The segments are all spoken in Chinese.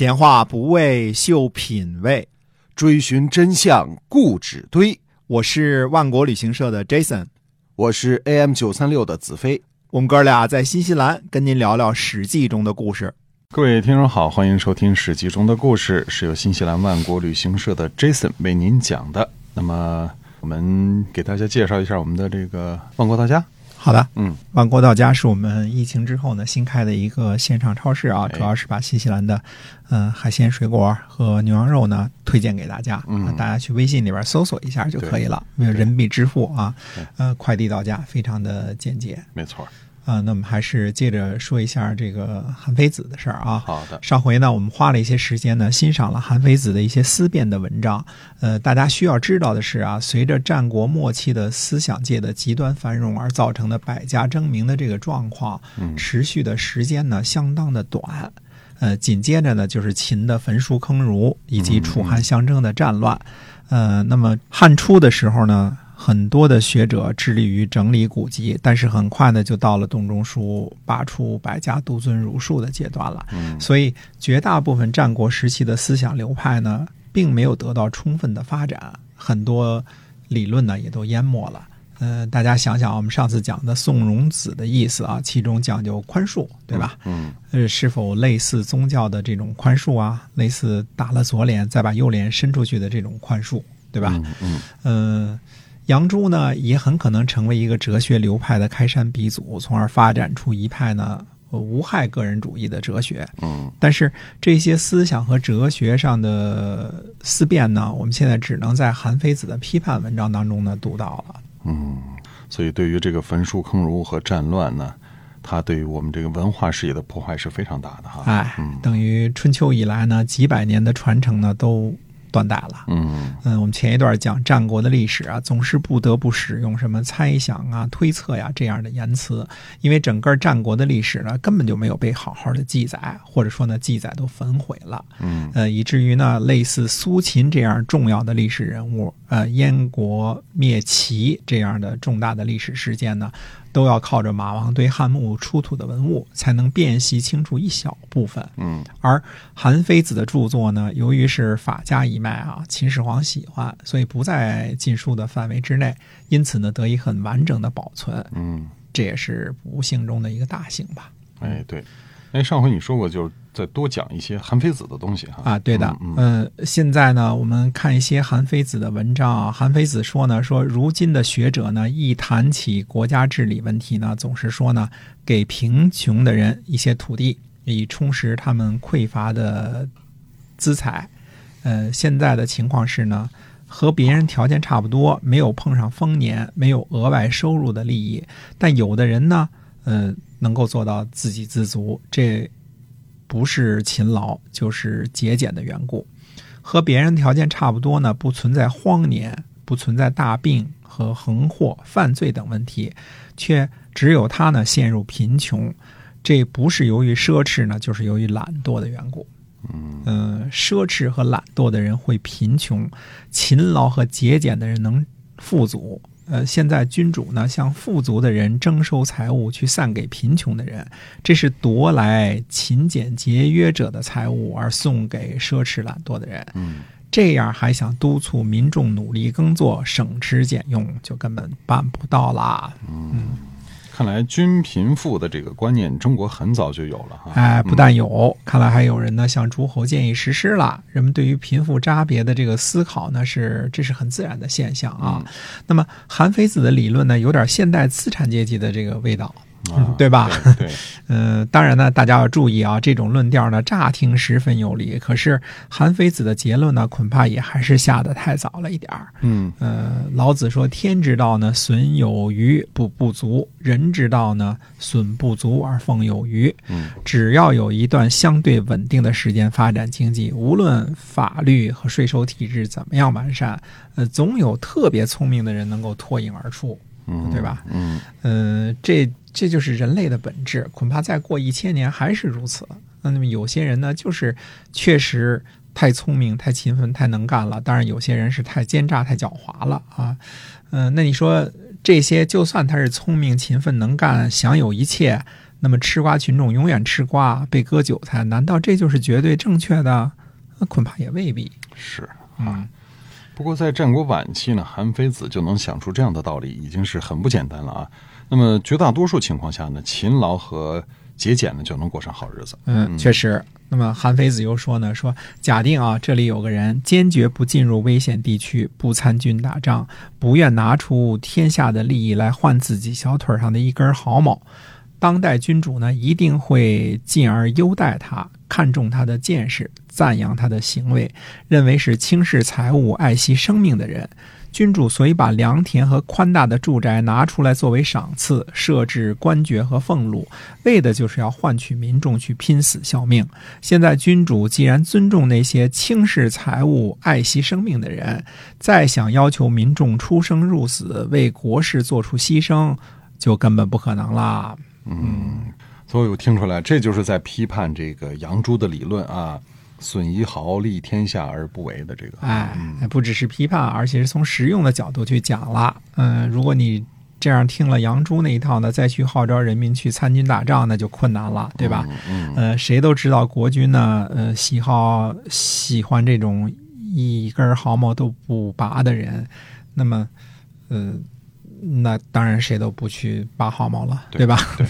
闲话不为秀品味，追寻真相固纸堆。我是万国旅行社的 Jason， 我是 AM936 的子飞。我们哥俩在新西兰跟您聊聊史记中的故事。各位听众好，欢迎收听史记中的故事，是由新西兰万国旅行社的 Jason 为您讲的。那么我们给大家介绍一下我们的这个万国到家。好的，万国到家是我们疫情之后呢新开的一个线上超市啊，主要是把新西兰的海鲜、水果和牛羊肉呢推荐给大家，大家去微信里边搜索一下就可以了，没有人民币支付啊，快递到家，非常的简洁。没错。那我们还是接着说一下这个韩非子的事儿啊。好的，上回呢我们花了一些时间呢欣赏了韩非子的一些思辨的文章。大家需要知道的是啊，随着战国末期的思想界的极端繁荣而造成的百家争鸣的这个状况，持续的时间呢相当的短。紧接着呢就是秦的焚书坑儒以及楚汉相争的战乱。那么汉初的时候呢，很多的学者致力于整理古籍，但是很快呢就到了董仲舒罢黜百家独尊儒术的阶段了。所以绝大部分战国时期的思想流派呢并没有得到充分的发展，很多理论呢也都淹没了。大家想想我们上次讲的宋荣子的意思啊，其中讲究宽恕，对吧？是否类似宗教的这种宽恕啊，类似打了左脸再把右脸伸出去的这种宽恕，对吧？杨朱呢也很可能成为一个哲学流派的开山鼻祖，从而发展出一派呢无害个人主义的哲学。但是这些思想和哲学上的思辨呢，我们现在只能在韩非子的批判文章当中呢读到了。所以对于这个焚书坑儒和战乱呢，它对于我们这个文化事业的破坏是非常大的哈。等于春秋以来呢几百年的传承呢都断代了。我们前一段讲战国的历史啊，总是不得不使用什么猜想啊、推测呀这样的言辞，因为整个战国的历史呢根本就没有被好好的记载，或者说呢记载都焚毁了。以至于呢类似苏秦这样重要的历史人物，燕国灭齐这样的重大的历史事件呢，都要靠着马王堆汉墓出土的文物才能辨析清楚一小部分。而韩非子的著作呢，由于是法家一脉啊，秦始皇喜欢，所以不在禁书的范围之内，因此呢得以很完整的保存。这也是不幸中的一个大幸吧。对。上回你说过就是再多讲一些韩非子的东西哈。对的。现在呢我们看一些韩非子的文章啊。韩非子说呢，说如今的学者呢一谈起国家治理问题呢，总是说呢给贫穷的人一些土地以充实他们匮乏的资财。现在的情况是呢，和别人条件差不多，没有碰上丰年，没有额外收入的利益，但有的人呢能够做到自给自足，这不是勤劳就是节俭的缘故。和别人条件差不多呢，不存在荒年，不存在大病和横祸、犯罪等问题，却只有他呢陷入贫穷，这不是由于奢侈呢，就是由于懒惰的缘故。奢侈和懒惰的人会贫穷，勤劳和节俭的人能富足。现在君主呢向富足的人征收财物去散给贫穷的人，这是夺来勤俭节约者的财物而送给奢侈懒惰的人。这样还想督促民众努力耕作省吃俭用，就根本办不到啦。看来均贫富的这个观念中国很早就有了哈。不但有，看来还有人呢向诸侯建议实施了。人们对于贫富差别的这个思考呢，这是很自然的现象啊。那么韩非子的理论呢有点现代资产阶级的这个味道。对吧？对。当然呢大家要注意啊，这种论调呢乍听十分有理，可是韩非子的结论呢恐怕也还是下得太早了一点。老子说天之道呢损有余补不足，人之道呢损不足而奉有余。只要有一段相对稳定的时间发展经济，无论法律和税收体制怎么样完善，总有特别聪明的人能够脱颖而出。对吧？这就是人类的本质，恐怕再过1000年还是如此。那么有些人呢，就是确实太聪明、太勤奋、太能干了；当然，有些人是太奸诈、太狡猾了啊。那你说这些，就算他是聪明、勤奋、能干，享有一切，那么吃瓜群众永远吃瓜，被割韭菜，难道这就是绝对正确的？恐怕也未必是啊。不过在战国晚期呢，韩非子就能想出这样的道理，已经是很不简单了啊。那么绝大多数情况下呢，勤劳和节俭呢就能过上好日子。嗯，确实。那么韩非子又说呢，说假定啊，这里有个人坚决不进入危险地区，不参军打仗，不愿拿出天下的利益来换自己小腿上的一根毫毛，当代君主呢一定会进而优待他，看重他的见识，赞扬他的行为，认为是轻视财物、爱惜生命的人。君主所以把良田和宽大的住宅拿出来作为赏赐，设置官爵和俸禄，为的就是要换取民众去拼死效命。现在君主既然尊重那些轻视财物、爱惜生命的人，再想要求民众出生入死，为国事做出牺牲，就根本不可能啦。嗯，所以我听出来，这就是在批判这个杨朱的理论啊，损一毫利天下而不为的这个。哎，不只是批判，而且是从实用的角度去讲了。如果你这样听了杨朱那一套呢，再去号召人民去参军打仗，那就困难了，对吧？谁都知道国军呢，喜欢这种一根毫毛都不拔的人，那么，那当然谁都不去拔毫毛了， 对吧？对。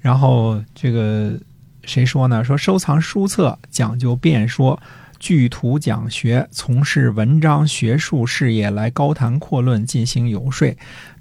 然后这个谁说呢？说收藏书册讲究辩说，据图讲学，从事文章学术事业来高谈阔论，进行游说。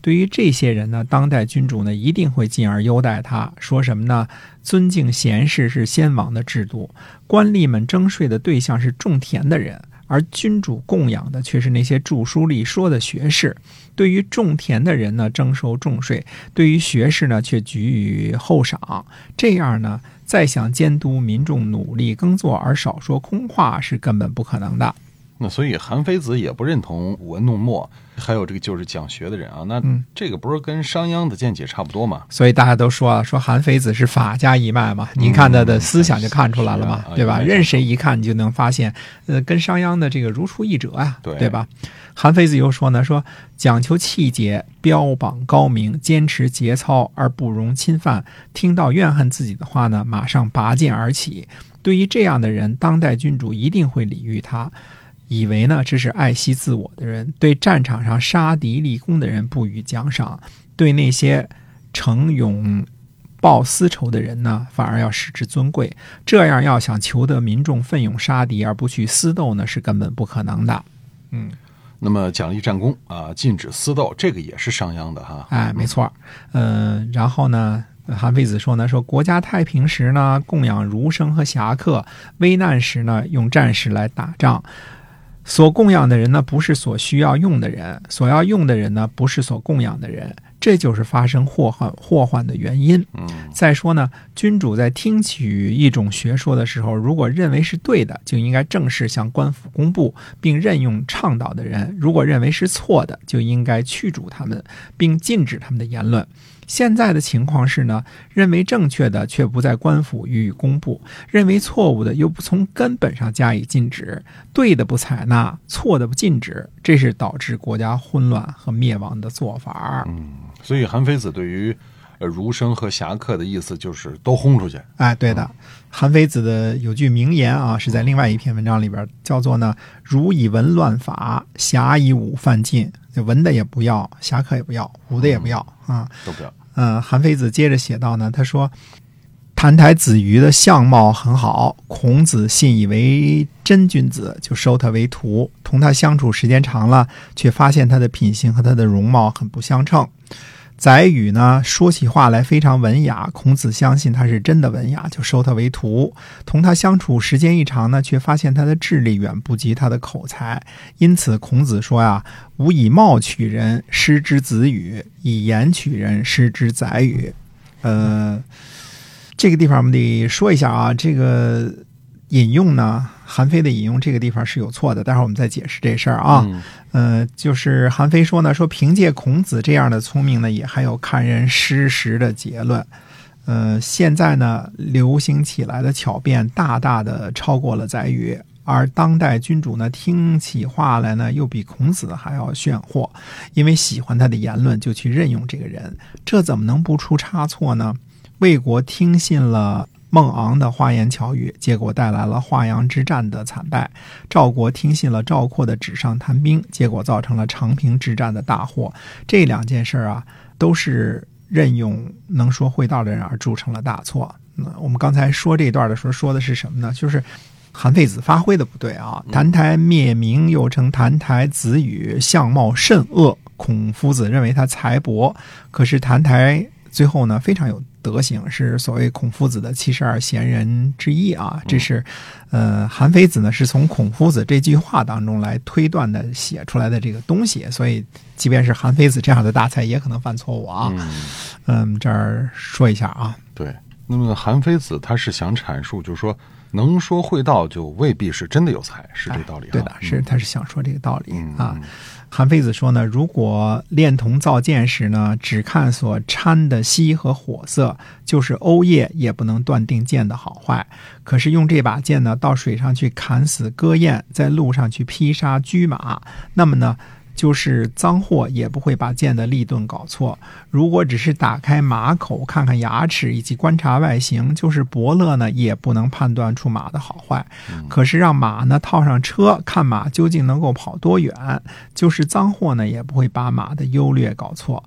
对于这些人呢，当代君主呢一定会进而优待他。说什么呢？尊敬贤士是先王的制度，官吏们征税的对象是种田的人，而君主供养的却是那些著书立说的学士。对于种田的人呢，征收重税，对于学士呢，却给予厚赏。这样呢，再想监督民众努力耕作而少说空话，是根本不可能的。那所以韩非子也不认同舞文弄墨，还有这个就是讲学的人啊。那这个不是跟商鞅的见解差不多吗？所以大家都说啊，说韩非子是法家一脉嘛，您看他的思想就看出来了嘛，对吧？任谁一看你就能发现，跟商鞅的这个如出一辙啊，对吧？韩非子又说呢，说讲求气节，标榜高明，坚持节操而不容侵犯，听到怨恨自己的话呢，马上拔剑而起。对于这样的人，当代君主一定会礼遇他，以为呢这是爱惜自我的人。对战场上杀敌立功的人不予奖赏，对那些逞勇报私仇的人呢，反而要视之尊贵。这样要想求得民众奋勇杀敌而不去私斗呢，是根本不可能的。那么奖励战功啊，禁止私斗，这个也是商鞅的哈。没错。然后呢，韩非子说呢，说国家太平时呢，供养儒生和侠客；危难时呢，用战士来打仗。所供养的人呢，不是所需要用的人；所要用的人呢，不是所供养的人。这就是发生祸患的原因。再说呢，君主在听取一种学说的时候，如果认为是对的，就应该正式向官府公布，并任用倡导的人；如果认为是错的，就应该驱逐他们，并禁止他们的言论。现在的情况是呢，认为正确的却不在官府予以公布，认为错误的又不从根本上加以禁止，对的不采纳，错的不禁止，这是导致国家混乱和灭亡的做法。所以韩非子对于儒生和侠客的意思就是都轰出去。对的。韩非子的有句名言啊，是在另外一篇文章里边，叫做呢，儒以文乱法，侠以武犯禁。就文的也不要，侠客也不要，武的也不要啊，都不要。韩非子接着写道呢，他说澹台子瑜的相貌很好，孔子信以为真君子，就收他为徒。同他相处时间长了，却发现他的品行和他的容貌很不相称。宰予呢，说起话来非常文雅，孔子相信他是真的文雅，就收他为徒。同他相处时间一长呢，却发现他的智力远不及他的口才，因此孔子说呀，吾以貌取人，失之子羽；以言取人，失之宰予。这个地方我们得说一下啊，这个引用呢，韩非的引用这个地方是有错的，待会儿我们再解释这事儿啊。就是韩非说呢，说凭借孔子这样的聪明呢，也还有看人失时的结论。现在呢，流行起来的巧辩大大的超过了宰予，而当代君主呢，听起话来呢，又比孔子还要炫惑，因为喜欢他的言论就去任用这个人，这怎么能不出差错呢？魏国听信了孟昂的花言巧语，结果带来了华阳之战的惨败。赵国听信了赵括的纸上谈兵，结果造成了长平之战的大祸。这两件事啊，都是任用能说会道的人而铸成了大错。我们刚才说这段的时候说的是什么呢？就是韩非子发挥的不对啊！澹台灭明，又称澹台子语，相貌甚恶。孔夫子认为他才薄，可是澹台最后呢，非常有德行，是所谓孔夫子的72贤人之一啊。这是韩非子呢是从孔夫子这句话当中来推断的写出来的这个东西，所以即便是韩非子这样的大才也可能犯错误啊。这儿说一下啊。对，那么韩非子他是想阐述，就是说能说会道就未必是真的有才，是这道理啊。对的，是他是想说这个道理啊。韩非子说呢，如果炼铜造剑时呢，只看所掺的锡和火色，就是欧冶也不能断定剑的好坏。可是用这把剑呢，到水上去砍死鸽雁，在路上去劈杀驹马，那么呢，就是脏货也不会把剑的利钝搞错。如果只是打开马口看看牙齿以及观察外形，就是伯乐呢也不能判断出马的好坏。可是让马呢套上车看马究竟能够跑多远，就是脏货呢也不会把马的优劣搞错。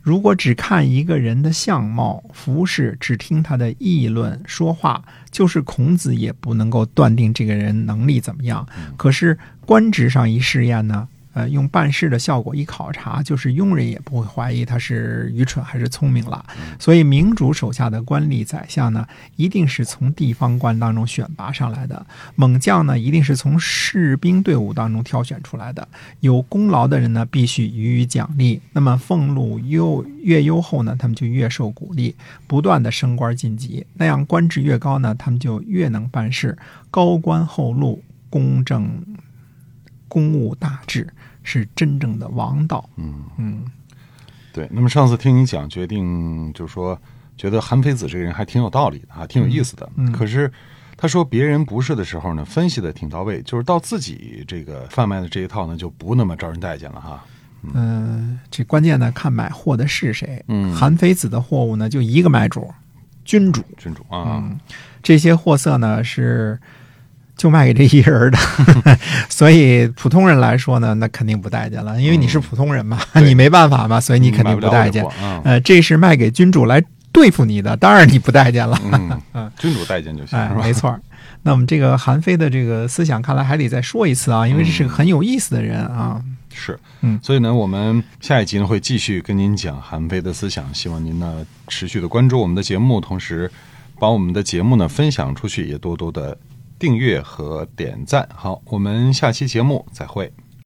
如果只看一个人的相貌服饰，只听他的议论说话，就是孔子也不能够断定这个人能力怎么样。可是官职上一试验呢，用办事的效果一考察，就是庸人也不会怀疑他是愚蠢还是聪明了。所以明主手下的官吏宰相呢，一定是从地方官当中选拔上来的；猛将呢，一定是从士兵队伍当中挑选出来的；有功劳的人呢，必须予以奖励。那么俸禄越优厚呢，他们就越受鼓励，不断的升官晋级。那样官职越高呢，他们就越能办事，高官厚禄，公正公务大治，是真正的王道。对。那么上次听你讲，决定就是说，觉得韩非子这个人还挺有道理的啊，挺有意思的。可是他说别人不是的时候呢，分析的挺到位，就是到自己这个贩卖的这一套呢，就不那么招人待见了哈。这关键呢，看买货的是谁。韩非子的货物呢，就一个买主，君主啊。这些货色呢是就卖给这一人的所以普通人来说呢，那肯定不待见了，因为你是普通人嘛，你没办法嘛，所以你肯定不待见。这是卖给君主来对付你的，当然你不待见了。君主待见就行了，没错。那我们这个韩非的这个思想，看来还得再说一次啊，因为这是个很有意思的人啊。是，所以呢，我们下一集呢会继续跟您讲韩非的思想，希望您呢持续的关注我们的节目，同时把我们的节目呢分享出去，也多多的订阅和点赞。好，我们下期节目再会。